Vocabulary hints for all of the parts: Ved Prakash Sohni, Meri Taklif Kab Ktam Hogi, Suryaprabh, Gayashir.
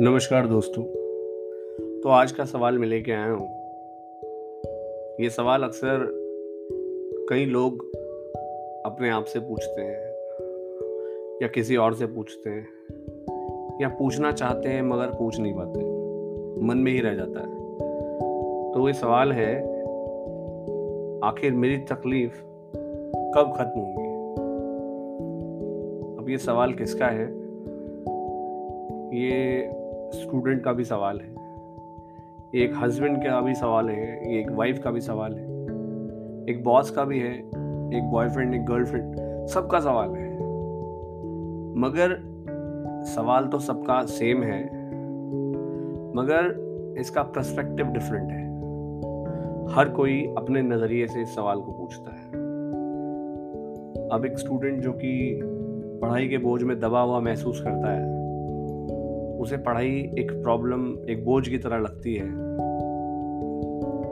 नमस्कार दोस्तों। तो आज का सवाल मैं लेके आया हूँ। ये सवाल अक्सर कई लोग अपने आप से पूछते हैं या किसी और से पूछते हैं या पूछना चाहते हैं मगर पूछ नहीं पाते, मन में ही रह जाता है। तो ये सवाल है, आखिर मेरी तकलीफ कब खत्म होगी। अब ये सवाल किसका है? ये स्टूडेंट का भी सवाल है, ये एक हस्बैंड का भी सवाल है, ये एक वाइफ का भी सवाल है, एक बॉस का भी है, एक बॉयफ्रेंड, एक गर्लफ्रेंड, सबका सवाल है। मगर सवाल तो सबका सेम है, मगर इसका पर्सपेक्टिव डिफरेंट है। हर कोई अपने नज़रिए से इस सवाल को पूछता है। अब एक स्टूडेंट जो कि पढ़ाई के बोझ में दबा हुआ महसूस करता है, उसे पढ़ाई एक प्रॉब्लम, एक बोझ की तरह लगती है।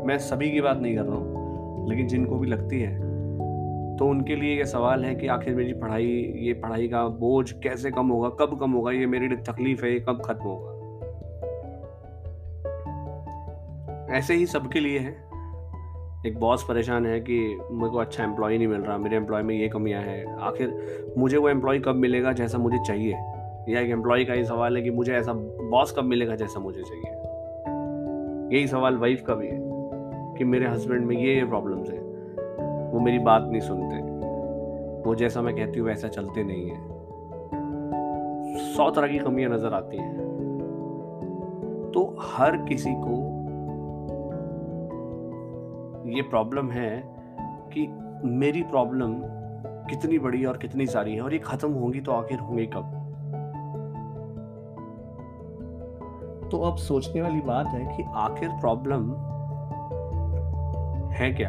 मैं सभी की बात नहीं कर रहा हूँ, लेकिन जिनको भी लगती है तो उनके लिए यह सवाल है कि आखिर मेरी पढ़ाई, ये पढ़ाई का बोझ कैसे कम होगा, कब कम होगा, ये मेरी तकलीफ है, ये कब खत्म होगा। ऐसे ही सबके लिए है। एक बॉस परेशान है कि मेरे को अच्छा एम्प्लॉय नहीं मिल रहा, मेरे एम्प्लॉय में ये कमियाँ हैं, आखिर मुझे वो एम्प्लॉय कब मिलेगा जैसा मुझे चाहिए। या एक एम्प्लॉय का ये सवाल है कि मुझे ऐसा बॉस कब मिलेगा जैसा मुझे चाहिए। यही सवाल वाइफ का भी है कि मेरे हस्बैंड में ये प्रॉब्लम्स हैं, वो मेरी बात नहीं सुनते, वो जैसा मैं कहती हूँ वैसा चलते नहीं है। 100 तरह की कमियां नजर आती हैं। तो हर किसी को ये प्रॉब्लम है कि मेरी प्रॉब्लम कितनी बड़ी और कितनी सारी है, और ये खत्म होंगी तो आखिर होंगी कब। तो अब सोचने वाली बात है कि आखिर प्रॉब्लम है क्या।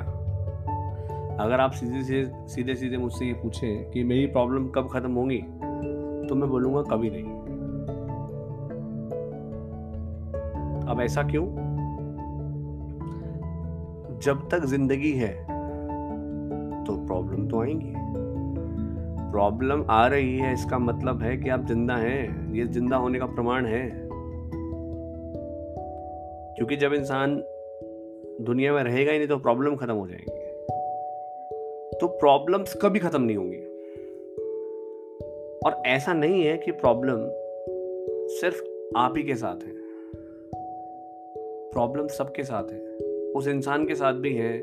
अगर आप सीधे मुझसे ये पूछें कि मेरी प्रॉब्लम कब खत्म होगी, तो मैं बोलूँगा कभी नहीं। अब ऐसा क्यों? जब तक जिंदगी है तो प्रॉब्लम तो आएंगी। प्रॉब्लम आ रही है, इसका मतलब है कि आप जिंदा हैं, ये जिंदा होने का प्रमाण है। क्योंकि जब इंसान दुनिया में रहेगा ही नहीं तो प्रॉब्लम खत्म हो जाएंगी। तो प्रॉब्लम्स कभी खत्म नहीं होंगी। और ऐसा नहीं है कि प्रॉब्लम सिर्फ आप ही के साथ है, प्रॉब्लम सबके साथ है। उस इंसान के साथ भी है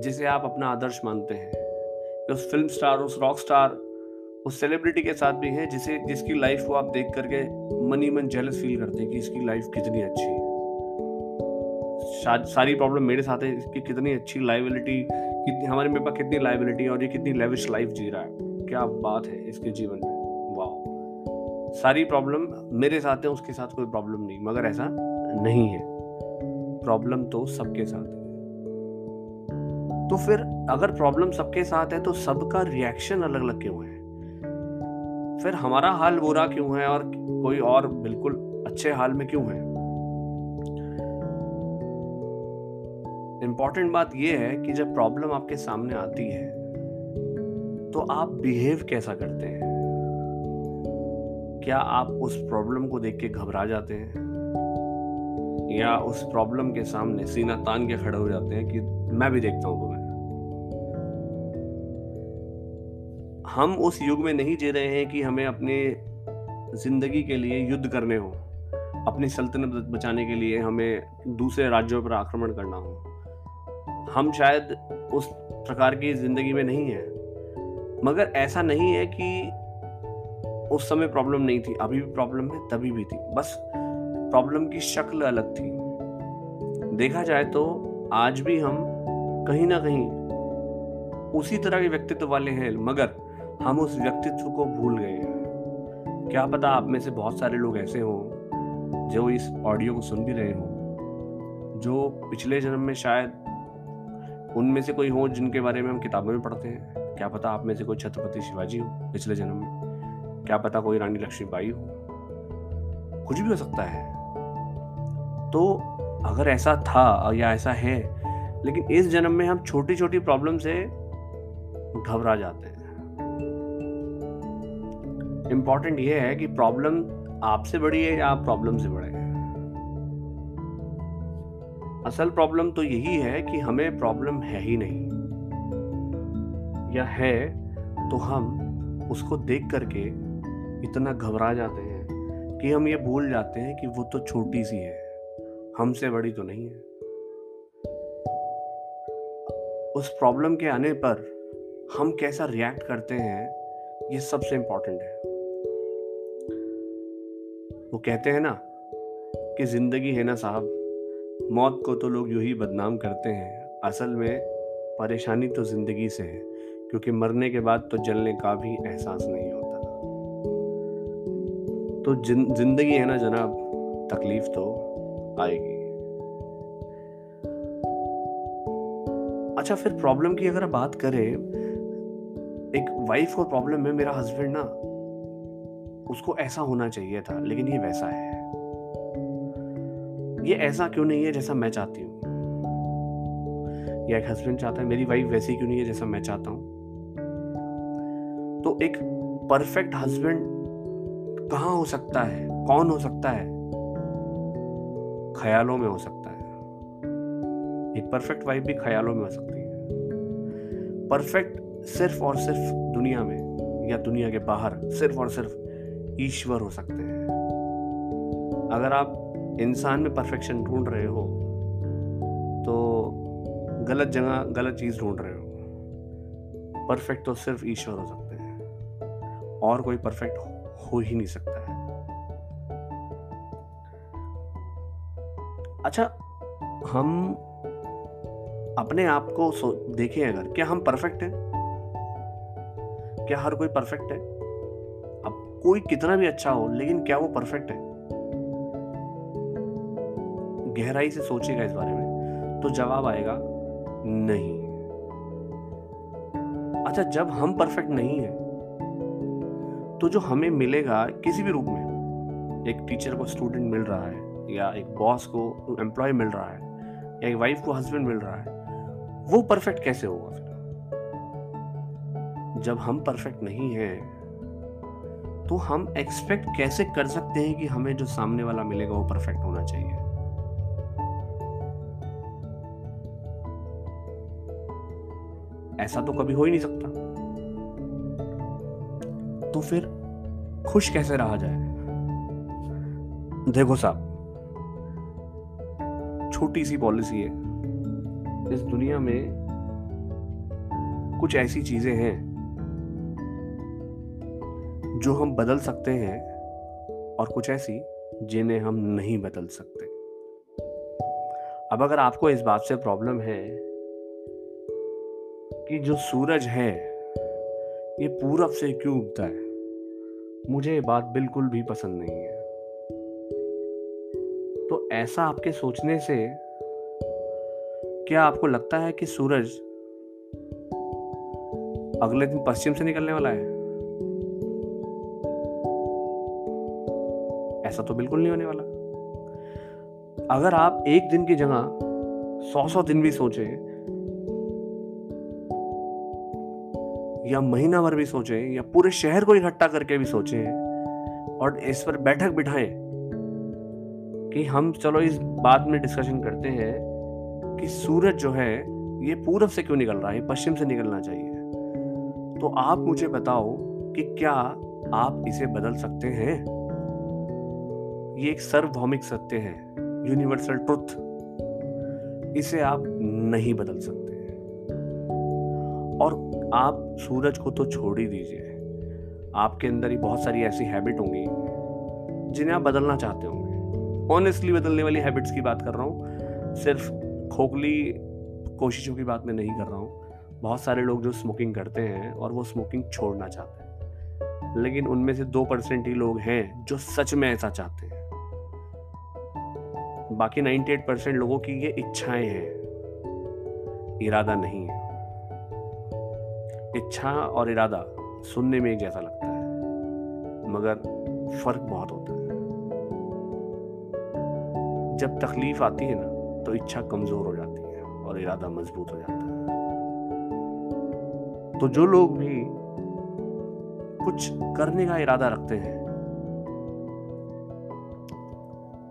जिसे आप अपना आदर्श मानते हैं, उस फिल्म स्टार, उस रॉक स्टार, उस सेलिब्रिटी के साथ भी है जिसकी लाइफ को आप देख करके मन ही मन जेलस फील करते हैं कि इसकी लाइफ कितनी अच्छी है, सारी प्रॉब्लम मेरे साथ है, इसकी कितनी अच्छी लाइबिलिटी, हमारे मेरे पास कितनी लाइबिलिटी और ये कितनी लेविश लाइफ जी रहा है, क्या बात है इसके जीवन में, वाह, सारी प्रॉब्लम मेरे साथ है, उसके साथ कोई प्रॉब्लम नहीं। मगर ऐसा नहीं है, प्रॉब्लम तो सबके साथ है। तो फिर अगर प्रॉब्लम सबके साथ है तो सबका रिएक्शन अलग अलग क्यों है? फिर हमारा हाल बुरा क्यों है और कोई और बिल्कुल अच्छे हाल में क्यों है? इम्पॉर्टेंट बात यह है कि जब प्रॉब्लम आपके सामने आती है तो आप बिहेव कैसा करते हैं। क्या आप उस प्रॉब्लम को देख के घबरा जाते हैं या उस प्रॉब्लम के सामने सीना तान के खड़े हो जाते हैं कि मैं भी देखता हूं तुम्हें। हम उस युग में नहीं जी रहे हैं कि हमें अपने जिंदगी के लिए युद्ध करने हो, अपनी सल्तनत बचाने के लिए हमें दूसरे राज्यों पर आक्रमण करना हो। हम शायद उस प्रकार की जिंदगी में नहीं है, मगर ऐसा नहीं है कि उस समय प्रॉब्लम नहीं थी, अभी भी प्रॉब्लम है, तभी भी थी, बस प्रॉब्लम की शक्ल अलग थी। देखा जाए तो आज भी हम कहीं ना कहीं उसी तरह के व्यक्तित्व वाले हैं, मगर हम उस व्यक्तित्व को भूल गए हैं। क्या पता आप में से बहुत सारे लोग ऐसे हों जो इस ऑडियो को सुन भी रहे हों, जो पिछले जन्म में शायद उनमें से कोई हो जिनके बारे में हम किताबों में पढ़ते हैं। क्या पता आप में से कोई छत्रपति शिवाजी हो पिछले जन्म में, क्या पता कोई रानी लक्ष्मीबाई हो, कुछ भी हो सकता है। तो अगर ऐसा था या ऐसा है, लेकिन इस जन्म में हम छोटी छोटी प्रॉब्लम से घबरा जाते हैं। इम्पॉर्टेंट यह है कि प्रॉब्लम आपसे बड़ी है या आप प्रॉब्लम से बड़े हैं? असल प्रॉब्लम तो यही है कि हमें प्रॉब्लम है ही नहीं, या है तो हम उसको देख करके इतना घबरा जाते हैं कि हम ये भूल जाते हैं कि वो तो छोटी सी है, हमसे बड़ी तो नहीं है। उस प्रॉब्लम के आने पर हम कैसा रिएक्ट करते हैं ये सबसे इम्पॉर्टेंट है। वो कहते हैं ना कि ज़िंदगी है ना साहब, मौत को तो लोग यूं ही बदनाम करते हैं, असल में परेशानी तो ज़िंदगी से है, क्योंकि मरने के बाद तो जलने का भी एहसास नहीं होता। तो ज़िंदगी है ना जनाब, तकलीफ तो आएगी। अच्छा, फिर प्रॉब्लम की अगर बात करें, एक वाइफ को प्रॉब्लम है, मेरा हस्बैंड ना, उसको ऐसा होना चाहिए था लेकिन ये वैसा है, ये ऐसा क्यों नहीं है जैसा मैं चाहती हूँ, या एक हस्बैंड चाहता है मेरी वाइफ वैसी क्यों नहीं है जैसा मैं चाहता हूँ। तो एक परफेक्ट हस्बैंड कहाँ हो सकता है, कौन हो सकता है? ख्यालों में हो सकता है। एक परफेक्ट वाइफ भी ख्यालों में हो सकती है। परफेक्ट सिर्फ और सिर्फ दुनिया में या दुनिया के बाहर सिर्फ और सिर्फ ईश्वर हो सकते हैं। अगर आप इंसान में परफेक्शन ढूंढ रहे हो तो गलत जगह गलत चीज़ ढूंढ रहे हो। परफेक्ट तो सिर्फ ईश्वर हो सकते हैं, और कोई परफेक्ट हो ही नहीं सकता है। अच्छा, हम अपने आप को देखें, अगर क्या हम परफेक्ट हैं? क्या हर कोई परफेक्ट है? अब कोई कितना भी अच्छा हो लेकिन क्या वो परफेक्ट है? गहराई से सोचिएगा इस बारे में तो जवाब आएगा नहीं। अच्छा, जब हम परफेक्ट नहीं है तो जो हमें मिलेगा किसी भी रूप में, एक टीचर को स्टूडेंट मिल रहा है, या एक बॉस को एम्प्लॉय मिल रहा है, या एक वाइफ को हस्बैंड मिल रहा है, वो परफेक्ट कैसे होगा फिर? जब हम परफेक्ट नहीं हैं तो हम एक्सपेक्ट कैसे कर सकते हैं कि हमें जो सामने वाला मिलेगा वो परफेक्ट होना चाहिए? ऐसा तो कभी हो ही नहीं सकता। तो फिर खुश कैसे रहा जाए? देखो साहब, छोटी सी पॉलिसी है, इस दुनिया में कुछ ऐसी चीजें हैं जो हम बदल सकते हैं और कुछ ऐसी जिन्हें हम नहीं बदल सकते। अब अगर आपको इस बात से प्रॉब्लम है कि जो सूरज है ये पूरब से क्यों उगता है, मुझे ये बात बिल्कुल भी पसंद नहीं है, तो ऐसा आपके सोचने से क्या आपको लगता है कि सूरज अगले दिन पश्चिम से निकलने वाला है? ऐसा तो बिल्कुल नहीं होने वाला। अगर आप एक दिन की जगह 100 दिन भी सोचे, या महीना भर भी सोचे, या पूरे शहर को इकट्ठा करके भी सोचे और इस पर बैठक बिठाएं कि हम चलो इस बात में डिस्कशन करते हैं कि सूरज जो है ये पूरब से क्यों निकल रहा है, पश्चिम से निकलना चाहिए, तो आप मुझे बताओ कि क्या आप इसे बदल सकते हैं? ये एक सार्वभौमिक सत्य है, यूनिवर्सल ट्रुथ, इसे आप नहीं बदल सकते। और आप सूरज को तो छोड़ ही दीजिए, आपके अंदर ही बहुत सारी ऐसी हैबिट होंगी जिन्हें आप बदलना चाहते होंगे। ऑनेस्टली बदलने वाली हैबिट्स की बात कर रहा हूँ, सिर्फ खोखली कोशिशों की बात मैं नहीं कर रहा हूँ। बहुत सारे लोग जो स्मोकिंग करते हैं और वो स्मोकिंग छोड़ना चाहते हैं, लेकिन उनमें से 2% ही लोग हैं जो सच में ऐसा चाहते हैं। बाकी 98% लोगों की ये इच्छाएं हैं, इरादा नहीं है। इच्छा और इरादा सुनने में एक जैसा लगता है, मगर फर्क बहुत होता है। जब तकलीफ आती है ना तो इच्छा कमजोर हो जाती है और इरादा मजबूत हो जाता है। तो जो लोग भी कुछ करने का इरादा रखते हैं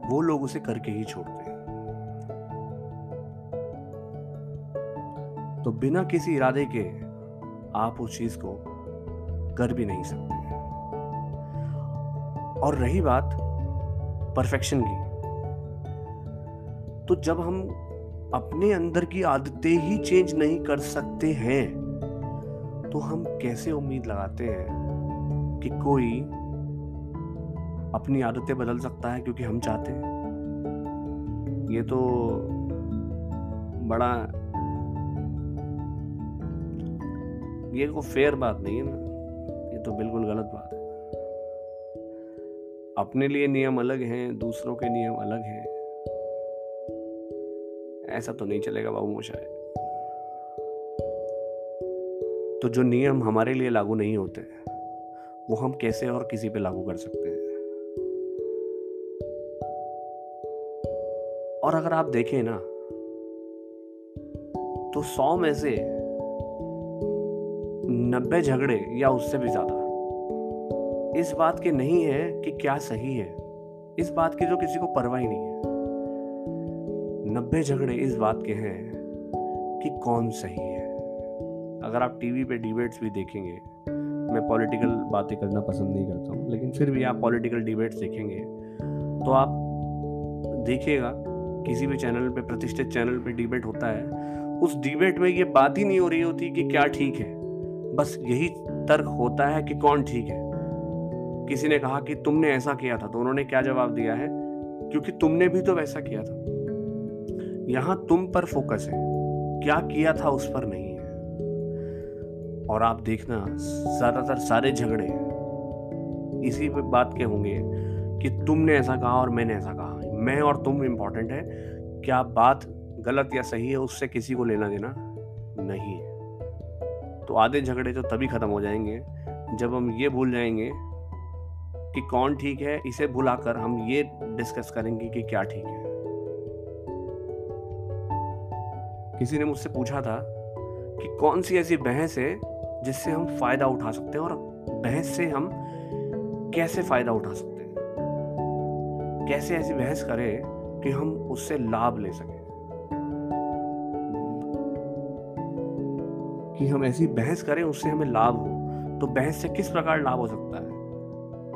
वो लोग उसे करके ही छोड़ते हैं। तो बिना किसी इरादे के आप उस चीज को कर भी नहीं सकते। और रही बात परफेक्शन की, तो जब हम अपने अंदर की आदतें ही चेंज नहीं कर सकते हैं तो हम कैसे उम्मीद लगाते हैं कि कोई अपनी आदतें बदल सकता है क्योंकि हम चाहते हैं? ये तो बड़ा, ये कोई फेयर बात नहीं है ना, ये तो बिल्कुल गलत बात है। अपने लिए नियम अलग हैं, दूसरों के नियम अलग हैं, ऐसा तो नहीं चलेगा बाबू मोशाय। तो जो नियम हमारे लिए लागू नहीं होते वो हम कैसे और किसी पे लागू कर सकते हैं? और अगर आप देखें ना तो 100 में से 90 झगड़े या उससे भी ज्यादा इस बात के नहीं है कि क्या सही है, इस बात की जो किसी को परवाह ही नहीं है। 90 झगड़े इस बात के हैं कि कौन सही है। अगर आप टीवी पे डिबेट्स भी देखेंगे, मैं पॉलिटिकल बातें करना पसंद नहीं करता हूँ, लेकिन फिर भी आप पॉलिटिकल डिबेट्स देखेंगे तो आप देखिएगा किसी भी चैनल पे, प्रतिष्ठित चैनल पे डिबेट होता है, उस डिबेट में ये बात ही नहीं हो रही होती कि क्या ठीक है, बस यही तर्क होता है कि कौन ठीक है। किसी ने कहा कि तुमने ऐसा किया था तो उन्होंने क्या जवाब दिया है, क्योंकि तुमने भी तो वैसा किया था। यहाँ तुम पर फोकस है, क्या किया था उस पर नहीं है। और आप देखना ज्यादातर सारे झगड़े इसी बात के होंगे कि तुमने ऐसा कहा और मैंने ऐसा कहा, मैं और तुम इम्पोर्टेंट है। क्या बात गलत या सही है उससे किसी को लेना देना नहीं है। तो आधे झगड़े तो तभी खत्म हो जाएंगे जब हम ये भूल जाएंगे कि कौन ठीक है, इसे भुलाकर हम ये डिस्कस करेंगे कि क्या ठीक है। किसी ने मुझसे पूछा था कि कौन सी ऐसी बहस है जिससे हम फायदा उठा सकते हैं और बहस से हम कैसे फायदा उठा सकते हैं, कैसे ऐसी बहस करें कि हम उससे लाभ ले सकें, कि हम ऐसी बहस करें उससे हमें लाभ हो। तो बहस से किस प्रकार लाभ हो सकता है?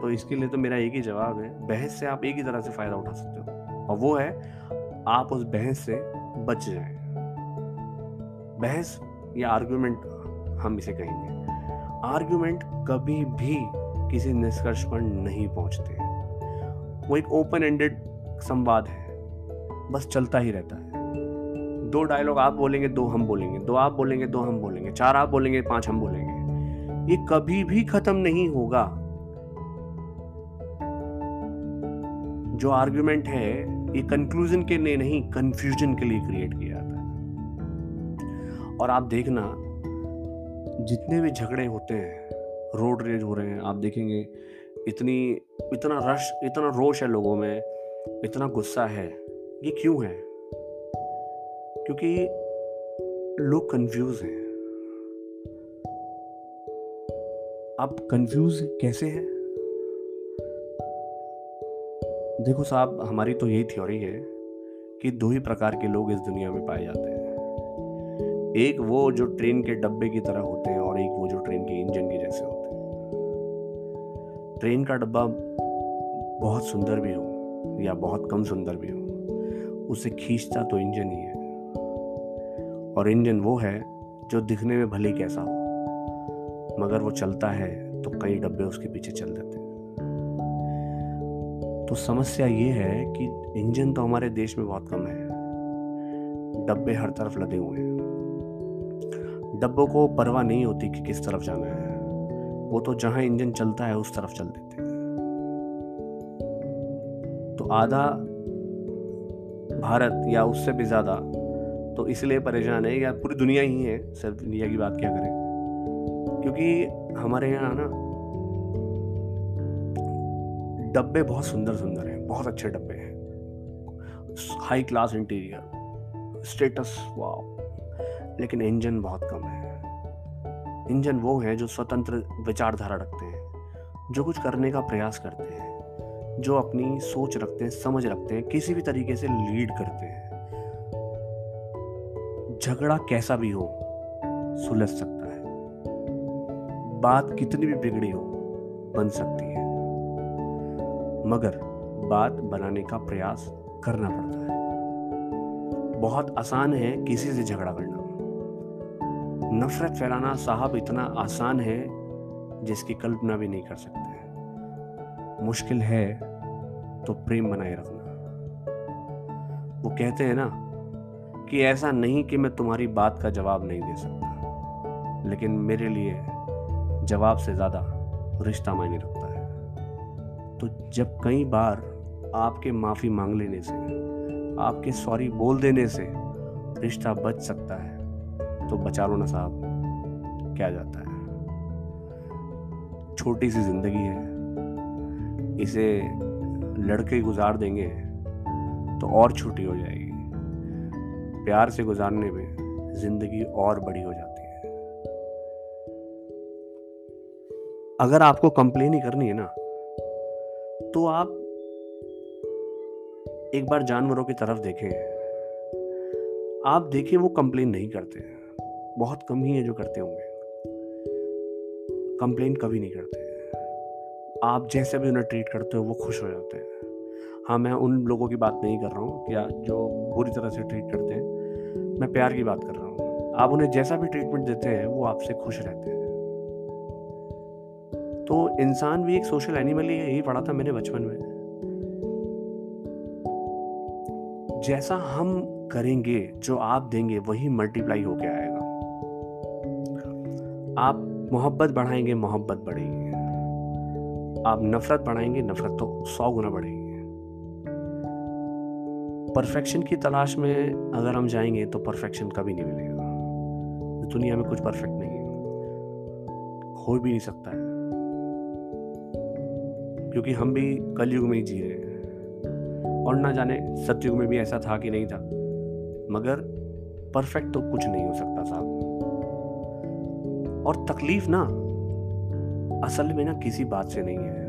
तो इसके लिए तो मेरा एक ही जवाब है, बहस से आप एक ही तरह से फायदा उठा सकते हो और वो है आप उस बहस से बच जाएं। बहस या आर्ग्यूमेंट हम इसे कहेंगे। आर्ग्यूमेंट कभी भी किसी निष्कर्ष पर नहीं पहुंचते, वो एक ओपन एंडेड संवाद है, बस चलता ही रहता है। 2 डायलॉग आप बोलेंगे, 2 हम बोलेंगे, 2 आप बोलेंगे, 2 हम बोलेंगे, 4 आप बोलेंगे, 5 हम बोलेंगे, ये कभी भी खत्म नहीं होगा। जो आर्ग्यूमेंट है ये कंक्लूजन के लिए नहीं, कंफ्यूजन के लिए क्रिएट किया जाता है। और आप देखना जितने भी झगड़े होते हैं, रोड रेज हो रहे हैं, आप देखेंगे इतना रश, इतना रोष है लोगों में, इतना गुस्सा है, ये क्यों है? क्योंकि लोग कंफ्यूज हैं। आप कंफ्यूज कैसे हैं? देखो साहब, हमारी तो यही थ्योरी है कि 2 ही प्रकार के लोग इस दुनिया में पाए जाते हैं, एक वो जो ट्रेन के डब्बे की तरह होते हैं और एक वो जो ट्रेन के इंजन के जैसे होते हैं। ट्रेन का डब्बा बहुत सुंदर भी हो या बहुत कम सुंदर भी हो, उसे खींचता तो इंजन ही है, और इंजन वो है जो दिखने में भले कैसा हो मगर वो चलता है तो कई डब्बे उसके पीछे चल देते हैं। तो समस्या ये है कि इंजन तो हमारे देश में बहुत कम है, डब्बे हर तरफ लदे हुए हैं। डब्बों को परवाह नहीं होती कि किस तरफ जाना है, वो तो जहां इंजन चलता है उस तरफ चल देते हैं। तो आधा भारत या उससे भी ज्यादा तो इसलिए परेशान है, या पूरी दुनिया ही है, सिर्फ इंडिया की बात क्या करें, क्योंकि हमारे यहाँ ना डब्बे बहुत सुंदर सुंदर हैं, बहुत अच्छे डब्बे हैं, high class interior, status wow, लेकिन इंजन बहुत कम है। इंजन वो है जो स्वतंत्र विचारधारा रखते हैं, जो कुछ करने का प्रयास करते हैं, जो अपनी सोच रखते हैं, समझ रखते हैं, किसी भी तरीके से लीड करते हैं। झगड़ा कैसा भी हो सुलझ सकता है, बात कितनी भी बिगड़ी हो बन सकती है, मगर बात बनाने का प्रयास करना पड़ता है। बहुत आसान है किसी से झगड़ा करना, नफरत फैलाना साहब इतना आसान है जिसकी कल्पना भी नहीं कर सकते। मुश्किल है तो प्रेम बनाए रखना। वो कहते हैं ना कि ऐसा नहीं कि मैं तुम्हारी बात का जवाब नहीं दे सकता, लेकिन मेरे लिए जवाब से ज़्यादा रिश्ता मायने रखता है। तो जब कई बार आपके माफ़ी मांग लेने से, आपके सॉरी बोल देने से रिश्ता बच सकता है, तो बचा लो ना साहब, क्या जाता है। छोटी सी जिंदगी है, इसे लड़के गुजार देंगे तो और छोटी हो जाएगी। प्यार से गुजारने में जिंदगी और बड़ी हो जाती है। अगर आपको कंप्लेन ही करनी है ना, तो आप एक बार जानवरों की तरफ देखें। आप देखें वो कंप्लेन नहीं करते, बहुत कम ही है जो करते होंगे। कंप्लेन कभी नहीं करते। आप जैसे भी उन्हें ट्रीट करते हो वो खुश हो जाते हैं। हाँ, मैं उन लोगों की बात नहीं कर रहा हूँ कि जो बुरी तरह से ट्रीट करते हैं, मैं प्यार की बात कर रहा हूँ। आप उन्हें जैसा भी ट्रीटमेंट देते हैं वो आपसे खुश रहते हैं। तो इंसान भी एक सोशल एनिमल ही है, यही पढ़ा था मैंने बचपन में। जैसा हम करेंगे, जो आप देंगे वही मल्टीप्लाई होके आएगा। आप मोहब्बत बढ़ाएंगे, मोहब्बत बढ़ेगी। आप नफरत बढ़ाएंगे, नफरत तो 100 गुना बढ़ेगी। परफेक्शन की तलाश में अगर हम जाएंगे तो परफेक्शन कभी नहीं मिलेगा। दुनिया में कुछ परफेक्ट नहीं है, हो भी नहीं सकता है, क्योंकि हम भी कलयुग में ही जी रहे हैं। और ना जाने सतयुग में भी ऐसा था कि नहीं था, मगर परफेक्ट तो कुछ नहीं हो सकता साहब। और तकलीफ ना असल में ना किसी बात से नहीं है।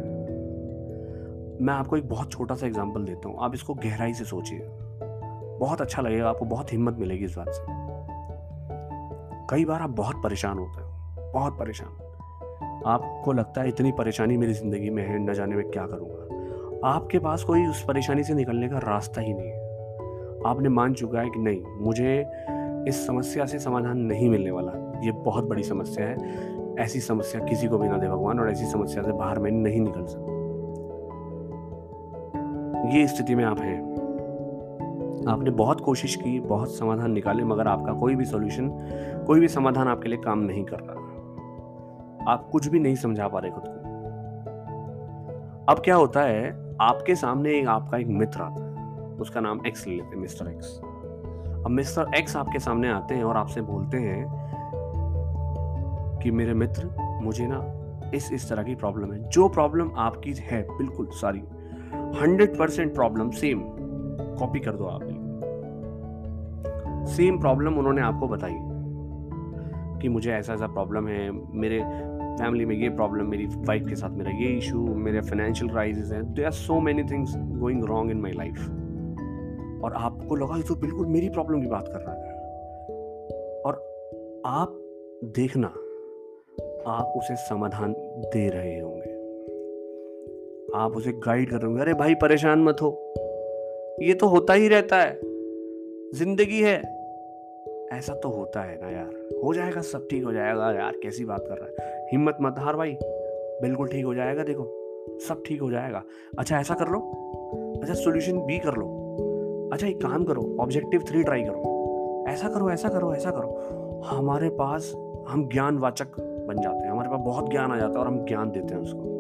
मैं आपको एक बहुत छोटा सा एग्जांपल देता हूँ, आप इसको गहराई से सोचिए, बहुत अच्छा लगेगा आपको, बहुत हिम्मत मिलेगी इस बात से। कई बार आप बहुत परेशान होते हो, बहुत परेशान। आपको लगता है इतनी परेशानी मेरी ज़िंदगी में है, न जाने में क्या करूँगा। आपके पास कोई उस परेशानी से निकलने का रास्ता ही नहीं है। आपने मान चुका है कि नहीं, मुझे इस समस्या से समाधान नहीं मिलने वाला, ये बहुत बड़ी समस्या है, ऐसी समस्या किसी को भी ना दे भगवान, और ऐसी समस्या से बाहर मैं नहीं निकल सकता। ये स्थिति में आप हैं। आपने बहुत कोशिश की, बहुत समाधान निकाले, मगर आपका कोई भी सॉल्यूशन, कोई भी समाधान आपके लिए काम नहीं कर रहा। आप कुछ भी नहीं समझा पा रहे खुद को। अब क्या होता है, आपके सामने आपका एक मित्र आता है, उसका नाम एक्स ले लेते हैं, मिस्टर एक्स। अब मिस्टर एक्स आपके सामने आते हैं और आपसे बोलते हैं कि मेरे मित्र, मुझे ना इस तरह की प्रॉब्लम है। जो प्रॉब्लम आपकी है बिल्कुल सारी 100% प्रॉब्लम सेम कॉपी कर दो। आप सेम प्रॉब्लम उन्होंने आपको बताई कि मुझे ऐसा प्रॉब्लम है, मेरे फैमिली में ये प्रॉब्लम, मेरी वाइफ के साथ मेरा ये इशू, मेरे फाइनेंशियल क्राइसिस है, there are so many things going wrong in my life. और आपको लगा ये तो बिल्कुल मेरी प्रॉब्लम की बात कर रहा है। और आप देखना, आप उसे समाधान दे रहे होंगे, आप उसे गाइड कर रहे होंगे। अरे भाई परेशान मत हो, ये तो होता ही रहता है, जिंदगी है, ऐसा तो होता है ना यार, हो जाएगा, सब ठीक हो जाएगा। यार कैसी बात कर रहा है, हिम्मत मत हार भाई, बिल्कुल ठीक हो जाएगा, देखो सब ठीक हो जाएगा। अच्छा ऐसा कर लो, अच्छा सॉल्यूशन बी कर लो, अच्छा एक काम करो, ऑब्जेक्टिव 3 ट्राई करो, ऐसा करो ऐसा करो ऐसा करो। हमारे पास, हम ज्ञानवाचक बन जाते हैं, हमारे पास बहुत ज्ञान आ जाता है और हम ज्ञान देते हैं उसको।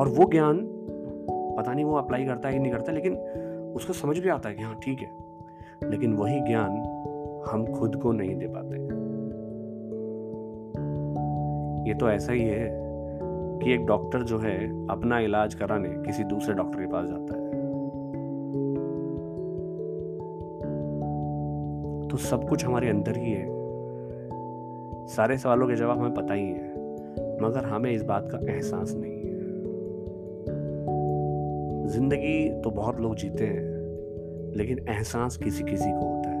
और वो ज्ञान पता नहीं वो अप्लाई करता है कि नहीं करता, लेकिन उसको समझ भी आता है कि हाँ ठीक है। लेकिन वही ज्ञान हम खुद को नहीं दे पाते। ये तो ऐसा ही है कि एक डॉक्टर जो है अपना इलाज कराने किसी दूसरे डॉक्टर के पास जाता है। तो सब कुछ हमारे अंदर ही है, सारे सवालों के जवाब हमें पता ही है, मगर हमें इस बात का एहसास नहीं है। जिंदगी तो बहुत लोग जीते हैं, लेकिन एहसास किसी किसी को होता है।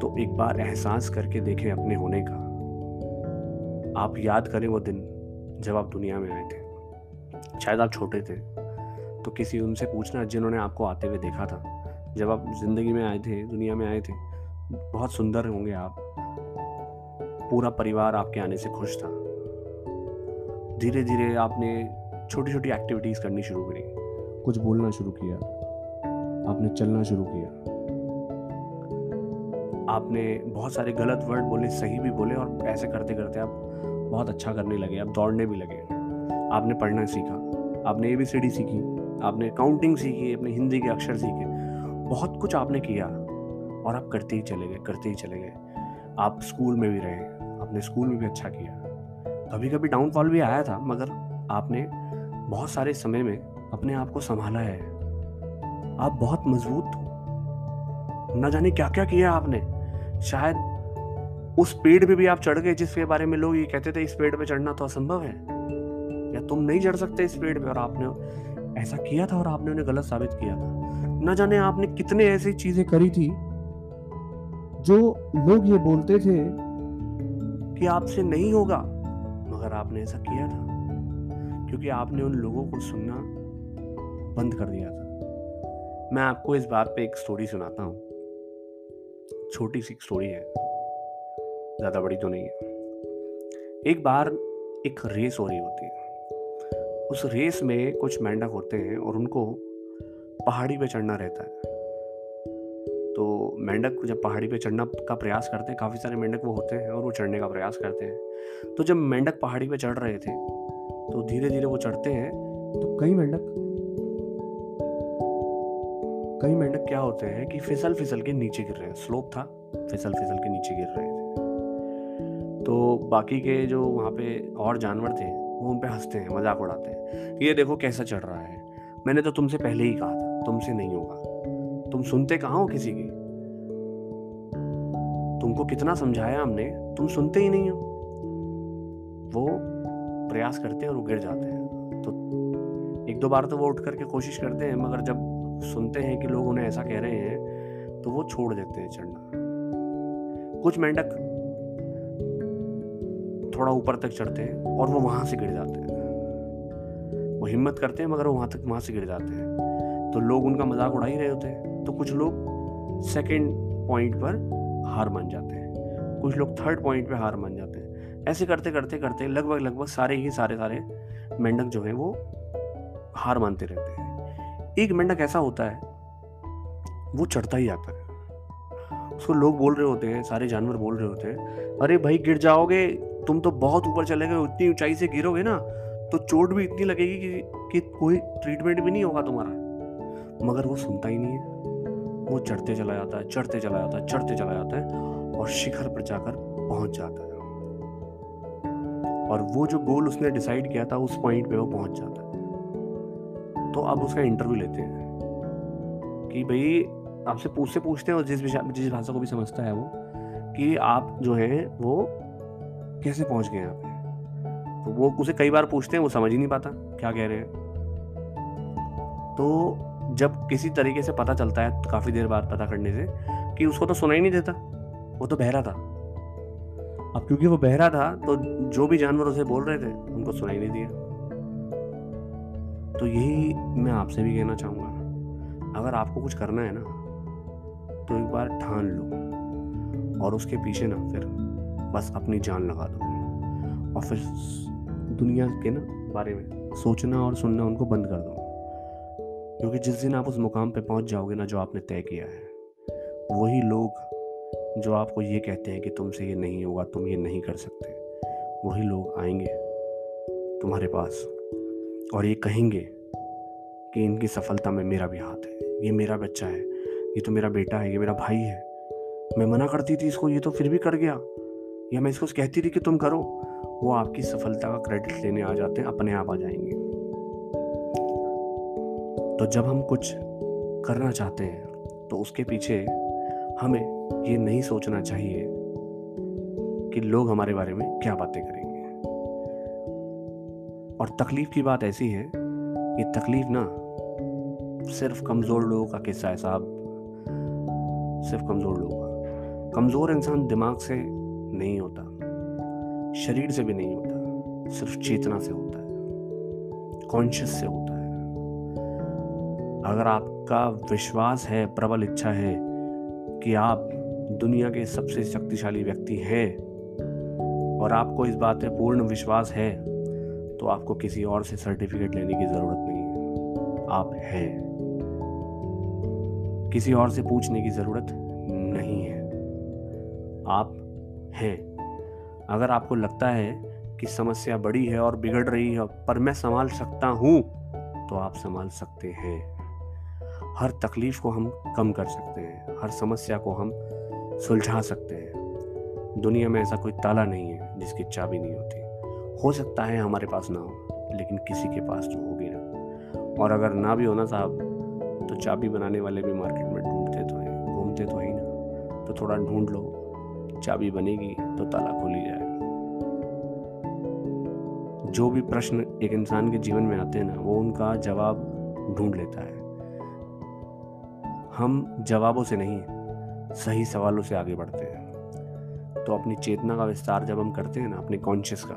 तो एक बार एहसास करके देखें अपने होने का। आप याद करें वो दिन जब आप दुनिया में आए थे। शायद आप छोटे थे, तो किसी उनसे पूछना जिन्होंने आपको आते हुए देखा था जब आप जिंदगी में आए थे, दुनिया में आए थे। बहुत सुंदर होंगे आप, पूरा परिवार आपके आने से खुश था। धीरे धीरे आपने छोटी छोटी एक्टिविटीज़ करनी शुरू करी, कुछ बोलना शुरू किया, आपने चलना शुरू किया, आपने बहुत सारे गलत वर्ड बोले, सही भी बोले, और ऐसे करते करते आप बहुत अच्छा करने लगे। आप दौड़ने भी लगे, आपने पढ़ना सीखा, आपने ABCD सीखी, आपने काउंटिंग सीखी, आपने हिंदी के अक्षर सीखे, बहुत कुछ आपने किया और आप करते ही चले गए, करते ही चले गए। आप स्कूल में भी रहे, आपने स्कूल में भी अच्छा किया। कभी कभी डाउनफॉल भी आया था, मगर आपने बहुत सारे समय में अपने आप को संभाला है। आप बहुत मजबूत हो, ना जाने क्या क्या किया आपने। शायद उस पेड़ पे भी आप चढ़ गए जिसके बारे में लोग ये कहते थे इस पेड़ पे चढ़ना तो असंभव है, या तुम नहीं चढ़ सकते इस पेड़ पे, और आपने ऐसा किया था और आपने उन्हें गलत साबित किया था। ना जाने आपने कितने ऐसी चीजें करी थी जो लोग ये बोलते थे कि आपसे नहीं होगा, मगर आपने ऐसा किया था क्योंकि आपने उन लोगों को सुनना बंद कर दिया था। मैं आपको इस बात पे एक स्टोरी सुनाता हूँ। छोटी सी स्टोरी है, ज़्यादा बड़ी तो नहीं है। एक बार एक रेस हो रही होती है। उस रेस में कुछ मेंढक होते हैं और उनको पहाड़ी पे चढ़ना रहता है। तो मेंढक जब पहाड़ी पे चढ़ना का प्रयास करते हैं, काफ़ी सारे मेंढक वो होते हैं और वो चढ़ने का प्रयास करते हैं। तो जब मेंढक पहाड़ी पे चढ़ रहे थे तो धीरे धीरे वो चढ़ते हैं, तो कई मेंढक क्या होते हैं कि फिसल फिसल के नीचे गिर रहे हैं। स्लोप था, फिसल फिसल के नीचे गिर रहे थे। तो बाकी के जो वहाँ पे और जानवर थे वो उन पे हंसते हैं, मजाक उड़ाते हैं, ये देखो कैसा चढ़ रहा है, मैंने तो तुमसे पहले ही कहा था तुमसे नहीं होगा, तुम सुनते कहाँ हो किसी की, तुमको कितना समझाया हमने, तुम सुनते ही नहीं हो। वो प्रयास करते हैं और वो गिर जाते हैं। तो एक दो बार तो वो उठ करके कोशिश करते हैं, मगर जब सुनते हैं कि लोग उन्हें ऐसा कह रहे हैं तो वो छोड़ देते हैं चढ़ना। कुछ मेंढक थोड़ा ऊपर तक चढ़ते हैं और वो वहां से गिर जाते हैं। वो हिम्मत करते हैं मगर वो वहां से गिर जाते हैं। तो लोग उनका मजाक उड़ा ही रहे होते हैं। तो कुछ लोग सेकेंड पॉइंट पर हार मान जाते हैं, कुछ लोग थर्ड पॉइंट पर हार मान जाते हैं। ऐसे करते करते करते लगभग सारे मेंढक जो है वो हार मानते रहते हैं। एक मेंढक ऐसा होता है वो चढ़ता ही आता है। उसको लोग बोल रहे होते हैं, सारे जानवर बोल रहे होते हैं, अरे भाई गिर जाओगे, तुम तो बहुत ऊपर चले गए, उतनी ऊंचाई से गिरोगे ना तो चोट भी इतनी लगेगी कि कोई ट्रीटमेंट भी नहीं होगा तुम्हारा। मगर वो सुनता ही नहीं है, वो चढ़ते चला जाता है और शिखर पर जाकर पहुंच जाता है। और वो जो गोल उसने डिसाइड किया था उस पॉइंट पे वो पहुंच जाता है। तो अब उसका इंटरव्यू लेते हैं कि भाई आपसे पूछते हैं, और जिस भाषा को भी समझता है वो, कि आप जो है वो कैसे पहुंच गए यहाँ पे। तो वो उसे कई बार पूछते हैं, वो समझ ही नहीं पाता क्या कह रहे हैं। तो जब किसी तरीके से पता चलता है, काफ़ी देर बाद पता करने से, कि उसको तो सुनाई नहीं देता, वो तो बहरा था। अब क्योंकि वो बहरा था तो जो भी जानवर उसे बोल रहे थे उनको सुनाई नहीं दिया। तो यही मैं आपसे भी कहना चाहूँगा, अगर आपको कुछ करना है ना तो एक बार ठान लो और उसके पीछे ना फिर बस अपनी जान लगा दो, और फिर दुनिया के ना बारे में सोचना और सुनना उनको बंद कर दो। क्योंकि जिस दिन आप उस मुकाम पे पहुँच जाओगे ना जो आपने तय किया है, वही लोग जो आपको ये कहते हैं कि तुमसे ये नहीं होगा, तुम ये नहीं कर सकते, वही लोग आएंगे तुम्हारे पास और ये कहेंगे कि इनकी सफलता में मेरा भी हाथ है, ये मेरा बच्चा है, ये तो मेरा बेटा है, ये मेरा भाई है, मैं मना करती थी इसको, ये तो फिर भी कर गया, या मैं इसको कहती थी कि तुम करो। वो आपकी सफलता का क्रेडिट लेने आ जाते हैं, अपने आप आ जाएंगे। तो जब हम कुछ करना चाहते हैं तो उसके पीछे हमें ये नहीं सोचना चाहिए कि लोग हमारे बारे में क्या बातें करेंगे। और तकलीफ की बात ऐसी है ये तकलीफ ना सिर्फ कमज़ोर लोगों का किस्सा है साहब, सिर्फ कमज़ोर लोगों का। कमज़ोर इंसान दिमाग से नहीं होता, शरीर से भी नहीं होता, सिर्फ चेतना से होता है, कॉन्शियस से होता है। अगर आपका विश्वास है, प्रबल इच्छा है कि आप दुनिया के सबसे शक्तिशाली व्यक्ति हैं और आपको इस बात पर पूर्ण विश्वास है, तो आपको किसी और से सर्टिफिकेट लेने की ज़रूरत नहीं है। आप हैं, किसी और से पूछने की ज़रूरत नहीं है, आप हैं। अगर आपको लगता है कि समस्या बड़ी है और बिगड़ रही है पर मैं संभाल सकता हूँ, तो आप संभाल सकते हैं। हर तकलीफ को हम कम कर सकते हैं, हर समस्या को हम सुलझा सकते हैं। दुनिया में ऐसा कोई ताला नहीं है जिसकी चाबी नहीं होती। हो सकता है हमारे पास ना हो, लेकिन किसी के पास तो होगी ना। और अगर ना भी हो ना साहब, तो चाबी बनाने वाले भी मार्केट में घूमते तो हैं ना। तो थोड़ा ढूंढ लो, चाबी बनेगी तो ताला खोल ही जाएगा। जो भी प्रश्न एक इंसान के जीवन में आते हैं ना, वो उनका जवाब ढूंढ लेता है। हम जवाबों से नहीं, सही सवालों से आगे बढ़ते हैं। तो अपनी चेतना का विस्तार जब हम करते हैं ना, अपने कॉन्शियस का,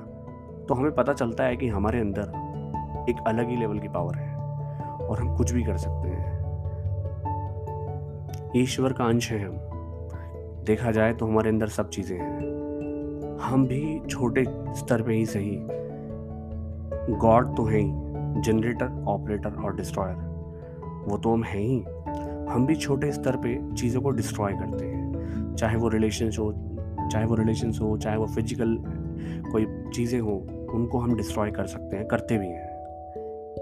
तो हमें पता चलता है कि हमारे अंदर एक अलग ही लेवल की पावर है और हम कुछ भी कर सकते हैं। ईश्वर का अंश है हम। देखा जाए तो हमारे अंदर सब चीज़ें हैं। हम भी छोटे स्तर पे ही सही गॉड तो हैं ही, जनरेटर, ऑपरेटर और डिस्ट्रॉयर, वो तो हम हैं ही। हम भी छोटे स्तर पे चीज़ों को डिस्ट्रॉय करते हैं, चाहे वो रिलेशंस हो, चाहे वो फिजिकल कोई चीज़ें हो, उनको हम डिस्ट्रॉय कर सकते हैं, करते भी हैं,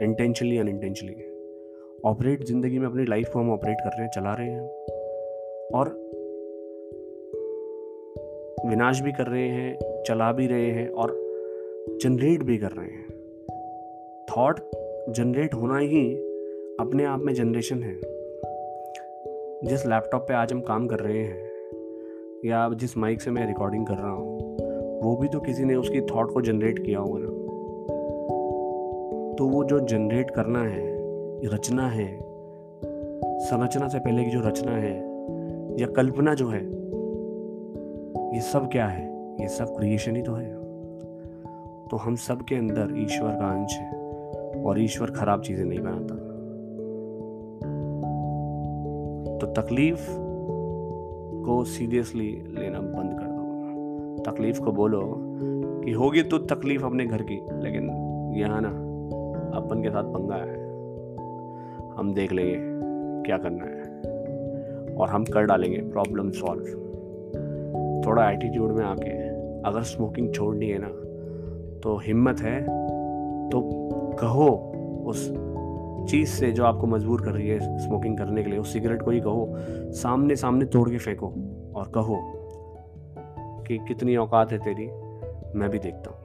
इंटेंशनली अनइंटेंशनली। ऑपरेट ज़िंदगी में अपनी लाइफ को हम ऑपरेट कर रहे हैं, चला रहे हैं और विनाश भी कर रहे हैं, चला भी रहे हैं और जनरेट भी कर रहे हैं। थॉट जनरेट होना ही अपने आप में जनरेशन है। जिस लैपटॉप पे आज हम काम कर रहे हैं या जिस माइक से मैं रिकॉर्डिंग कर रहा हूँ, वो भी तो किसी ने उसकी थॉट को जनरेट किया होगा ना। तो वो जो जनरेट करना है, रचना है, संरचना से पहले की जो रचना है या कल्पना जो है, ये सब क्या है? ये सब क्रिएशन ही तो है। तो हम सब के अंदर ईश्वर का अंश है और ईश्वर खराब चीज़ें नहीं बनाता। तो तकलीफ को सीरियसली लेना बंद कर दो। तकलीफ को बोलो कि होगी तो तकलीफ अपने घर की, लेकिन यहाँ ना अपन के साथ पंगा है, हम देख लेंगे क्या करना है और हम कर डालेंगे प्रॉब्लम सॉल्व। थोड़ा एटीट्यूड में आके, अगर स्मोकिंग छोड़नी है ना, तो हिम्मत है तो कहो उस चीज़ से जो आपको मजबूर कर रही है स्मोकिंग करने के लिए, उस सिगरेट को ही कहो, सामने तोड़ के फेंको और कहो कि कितनी औकात है तेरी, मैं भी देखता हूँ।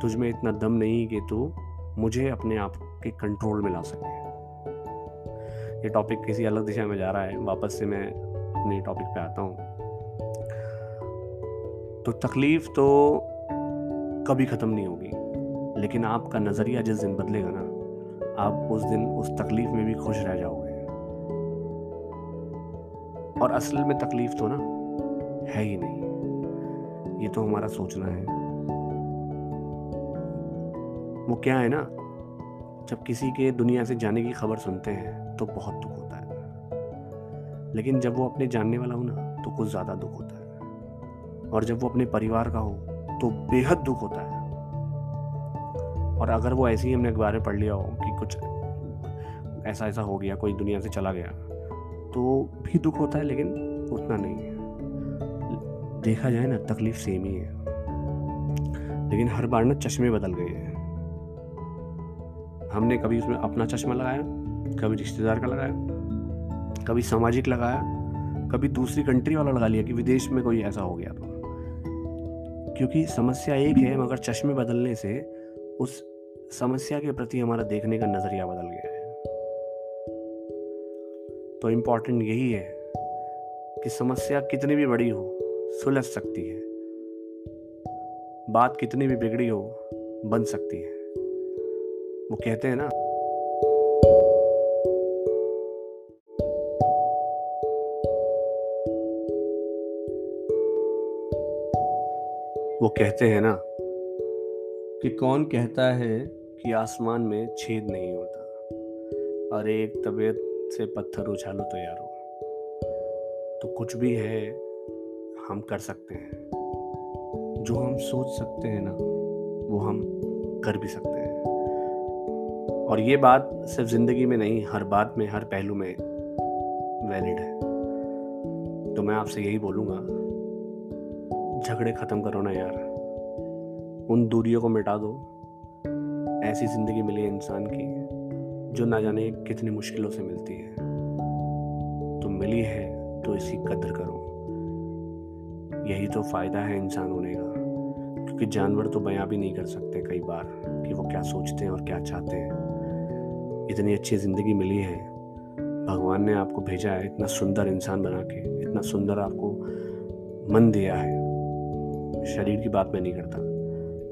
तुझ में इतना दम नहीं कि तू मुझे अपने आप के कंट्रोल में ला सके। ये टॉपिक किसी अलग दिशा में जा रहा है, वापस से मैं अपने टॉपिक पे आता हूँ। तो तकलीफ तो कभी ख़त्म नहीं होगी, लेकिन आपका नज़रिया जिस दिन बदलेगा ना, आप उस दिन उस तकलीफ में भी खुश रह जाओगे। और असल में तकलीफ तो ना है ही नहीं, ये तो हमारा सोचना है। वो क्या है ना, जब किसी के दुनिया से जाने की खबर सुनते हैं तो बहुत दुख होता है, लेकिन जब वो अपने जानने वाला हो ना, तो कुछ ज़्यादा दुख होता है। और जब वो अपने परिवार का हो तो बेहद दुख होता है। और अगर वो ऐसे ही हमने अखबार में पढ़ लिया हो कि कुछ ऐसा हो गया, कोई दुनिया से चला गया, तो भी दुख होता है, लेकिन उतना नहीं है। देखा जाए ना, तकलीफ सेम ही है, लेकिन हर बार ना चश्मे बदल गए हैं। हमने कभी उसमें अपना चश्मा लगाया, कभी रिश्तेदार का लगाया, कभी सामाजिक लगाया, कभी दूसरी कंट्री वाला लगा लिया कि विदेश में कोई ऐसा हो गया। तो क्योंकि समस्या एक है, मगर चश्मे बदलने से उस समस्या के प्रति हमारा देखने का नज़रिया बदल गया है। तो इम्पॉर्टेंट यही है कि समस्या कितनी भी बड़ी हो, सुलझ सकती है। बात कितनी भी बिगड़ी हो, बन सकती है। वो कहते हैं ना, कि कौन कहता है कि आसमान में छेद नहीं होता, अरे एक तबीयत से पत्थर उछालो तो यारो। तो कुछ भी है हम कर सकते हैं, जो हम सोच सकते हैं ना वो हम कर भी सकते हैं। और ये बात सिर्फ ज़िंदगी में नहीं, हर बात में, हर पहलू में वैलिड है। तो मैं आपसे यही बोलूँगा, झगड़े ख़त्म करो ना यार, उन दूरियों को मिटा दो। ऐसी ज़िंदगी मिली है इंसान की जो ना जाने कितनी मुश्किलों से मिलती है। तो मिली है तो इसकी कदर करो, यही तो फ़ायदा है इंसान होने का। क्योंकि जानवर तो बयां भी नहीं कर सकते कई बार कि वो क्या सोचते हैं और क्या चाहते हैं। इतनी अच्छी ज़िंदगी मिली है, भगवान ने आपको भेजा है इतना सुंदर इंसान बना के, इतना सुंदर आपको मन दिया है। शरीर की बात मैं नहीं करता,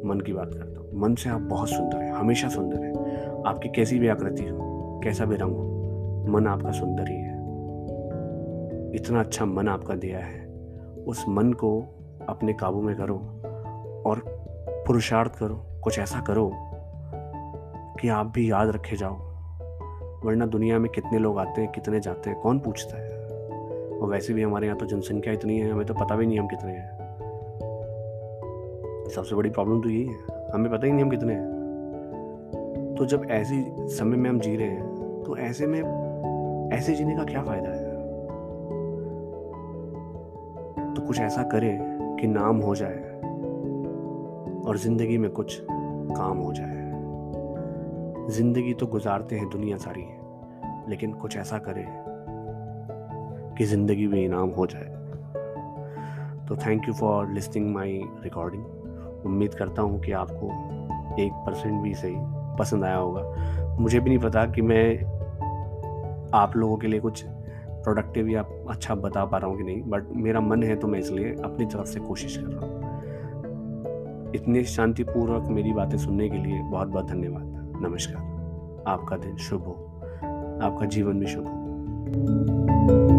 मन की बात करता हूँ। मन से आप बहुत सुंदर हैं, हमेशा सुंदर हैं। आपकी कैसी भी आकृति हो, कैसा भी रंग हो, मन आपका सुंदर ही है। इतना अच्छा मन आपका दिया है, उस मन को अपने काबू में करो और पुरुषार्थ करो। कुछ ऐसा करो कि आप भी याद रखे जाओ, वरना दुनिया में कितने लोग आते हैं, कितने जाते हैं, कौन पूछता है। और वैसे भी हमारे यहाँ तो जनसंख्या इतनी है, हमें तो पता भी नहीं हम कितने हैं। सबसे बड़ी प्रॉब्लम तो यही है, हमें पता ही नहीं हम कितने हैं। तो जब ऐसी समय में हम जी रहे हैं तो ऐसे में ऐसे जीने का क्या फायदा है। तो कुछ ऐसा करें कि नाम हो जाए और जिंदगी में कुछ काम हो जाए। जिंदगी तो गुजारते हैं दुनिया सारी, लेकिन कुछ ऐसा करें कि जिंदगी में इनाम हो जाए। तो thank you for listening my recording. उम्मीद करता हूँ कि आपको 1% भी सही पसंद आया होगा। मुझे भी नहीं पता कि मैं आप लोगों के लिए कुछ प्रोडक्टिव या अच्छा बता पा रहा हूँ कि नहीं, बट मेरा मन है तो मैं इसलिए अपनी तरफ से कोशिश कर रहा हूँ। इतने शांतिपूर्वक मेरी बातें सुनने के लिए बहुत बहुत धन्यवाद। नमस्कार। आपका दिन शुभ हो, आपका जीवन भी शुभ हो।